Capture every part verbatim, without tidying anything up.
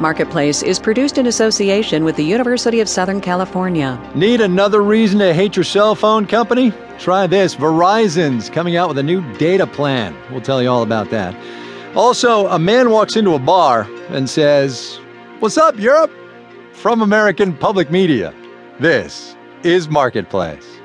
Marketplace is produced in association with the University of Southern California. Need another reason to hate your cell phone company? Try this. Verizon's coming out with a new data plan. We'll tell you all about that. Also, a man walks into a bar and says, "What's up, Europe?" From American Public Media, this is Marketplace.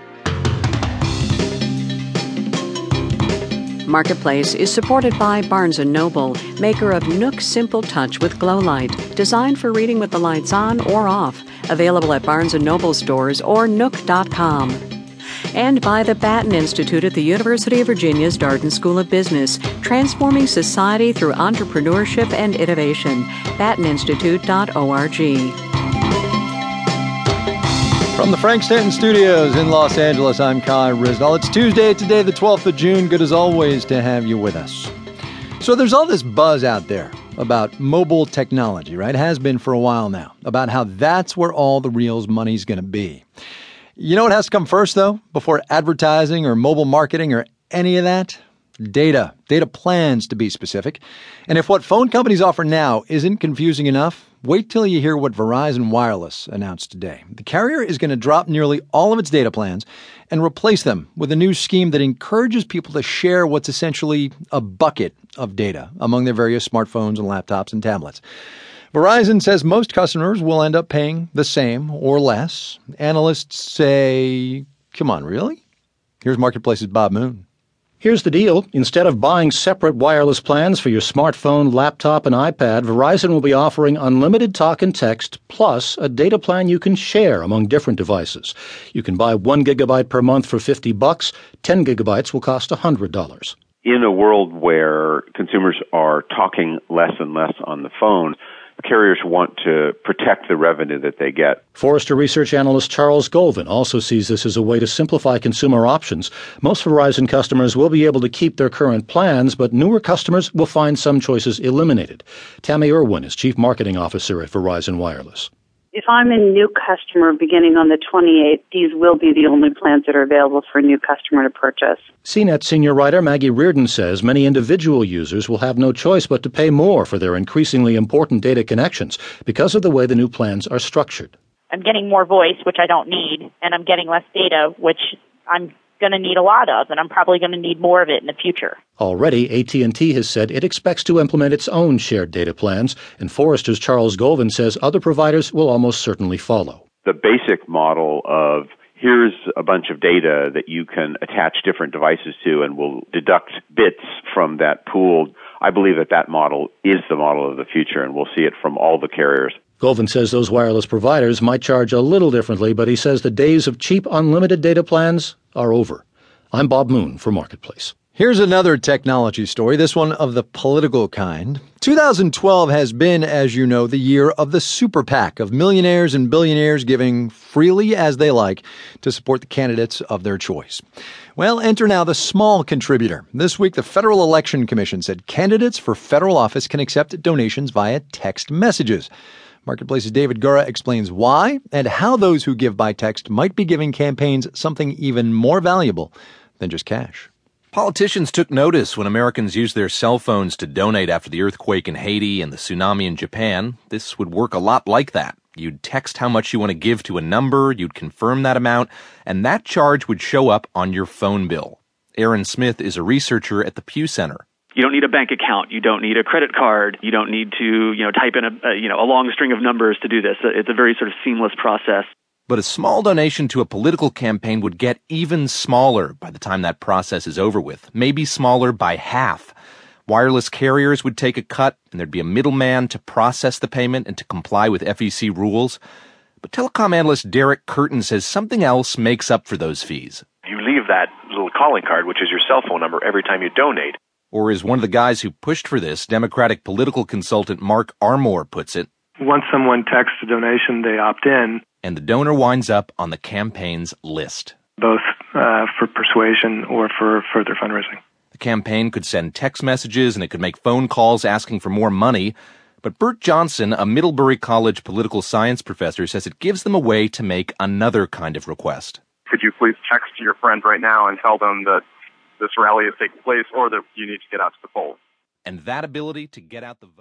Marketplace is supported by Barnes and Noble, maker of Nook Simple Touch with Glowlight, designed for reading with the lights on or off, available at Barnes and Noble stores or nook dot com. And by the Batten Institute at the University of Virginia's Darden School of Business, transforming society through entrepreneurship and innovation. batten institute dot org. From the Frank Stanton Studios in Los Angeles, I'm Kai Ryssdal. It's Tuesday, today the twelfth of June. Good as always to have you with us. So there's all this buzz out there about mobile technology, right? It has been for a while now, about how that's where all the real money's going to be. You know what has to come first, though, before advertising or mobile marketing or any of that? Data. Data plans, to be specific. And if what phone companies offer now isn't confusing enough, wait till you hear what Verizon Wireless announced today. The carrier is going to drop nearly all of its data plans and replace them with a new scheme that encourages people to share what's essentially a bucket of data among their various smartphones and laptops and tablets. Verizon says most customers will end up paying the same or less. Analysts say, come on, really? Here's Marketplace's Bob Moon. Here's the deal. Instead of buying separate wireless plans for your smartphone, laptop, and iPad, Verizon will be offering unlimited talk and text plus a data plan you can share among different devices. You can buy one gigabyte per month for fifty bucks. Ten gigabytes will cost one hundred dollars. In a world where consumers are talking less and less on the phone, carriers want to protect the revenue that they get. Forrester Research analyst Charles Golvin also sees this as a way to simplify consumer options. Most Verizon customers will be able to keep their current plans, but newer customers will find some choices eliminated. Tammy Irwin is Chief Marketing Officer at Verizon Wireless. If I'm a new customer beginning on the twenty-eighth, these will be the only plans that are available for a new customer to purchase. C net senior writer Maggie Reardon says many individual users will have no choice but to pay more for their increasingly important data connections because of the way the new plans are structured. I'm getting more voice, which I don't need, and I'm getting less data, which I'm going to need a lot of, and I'm probably going to need more of it in the future. Already, A T and T has said it expects to implement its own shared data plans, and Forrester's Charles Golvin says other providers will almost certainly follow. The basic model of here's a bunch of data that you can attach different devices to and we'll deduct bits from that pool, I believe that that model is the model of the future, and we'll see it from all the carriers. Golvin says those wireless providers might charge a little differently, but he says the days of cheap unlimited data plans are over. I'm Bob Moon for Marketplace. Here's another technology story, this one of the political kind. two thousand twelve has been, as you know, the year of the super PAC, of millionaires and billionaires giving freely as they like to support the candidates of their choice. Well, enter now the small contributor. This week, the Federal Election Commission said candidates for federal office can accept donations via text messages. Marketplace's David Gura explains why and how those who give by text might be giving campaigns something even more valuable than just cash. Politicians took notice when Americans used their cell phones to donate after the earthquake in Haiti and the tsunami in Japan. This would work a lot like that. You'd text how much you want to give to a number, you'd confirm that amount, and that charge would show up on your phone bill. Aaron Smith is a researcher at the Pew Center. You don't need a bank account. You don't need a credit card. You don't need to, you know, type in a, a you know a long string of numbers to do this. It's a very sort of seamless process. But a small donation to a political campaign would get even smaller by the time that process is over with, maybe smaller by half. Wireless carriers would take a cut, and there'd be a middleman to process the payment and to comply with F E C rules. But telecom analyst Derek Curtin says something else makes up for those fees. You leave that little calling card, which is your cell phone number, every time you donate. Or as one of the guys who pushed for this, Democratic political consultant Mark Armour puts it, once someone texts a donation, they opt in. And the donor winds up on the campaign's list. Both uh, for persuasion or for further fundraising. The campaign could send text messages and it could make phone calls asking for more money. But Burt Johnson, a Middlebury College political science professor, says it gives them a way to make another kind of request. Could you please text your friend right now and tell them that this rally is taking place or that you need to get out to the polls? And that ability to get out the vote.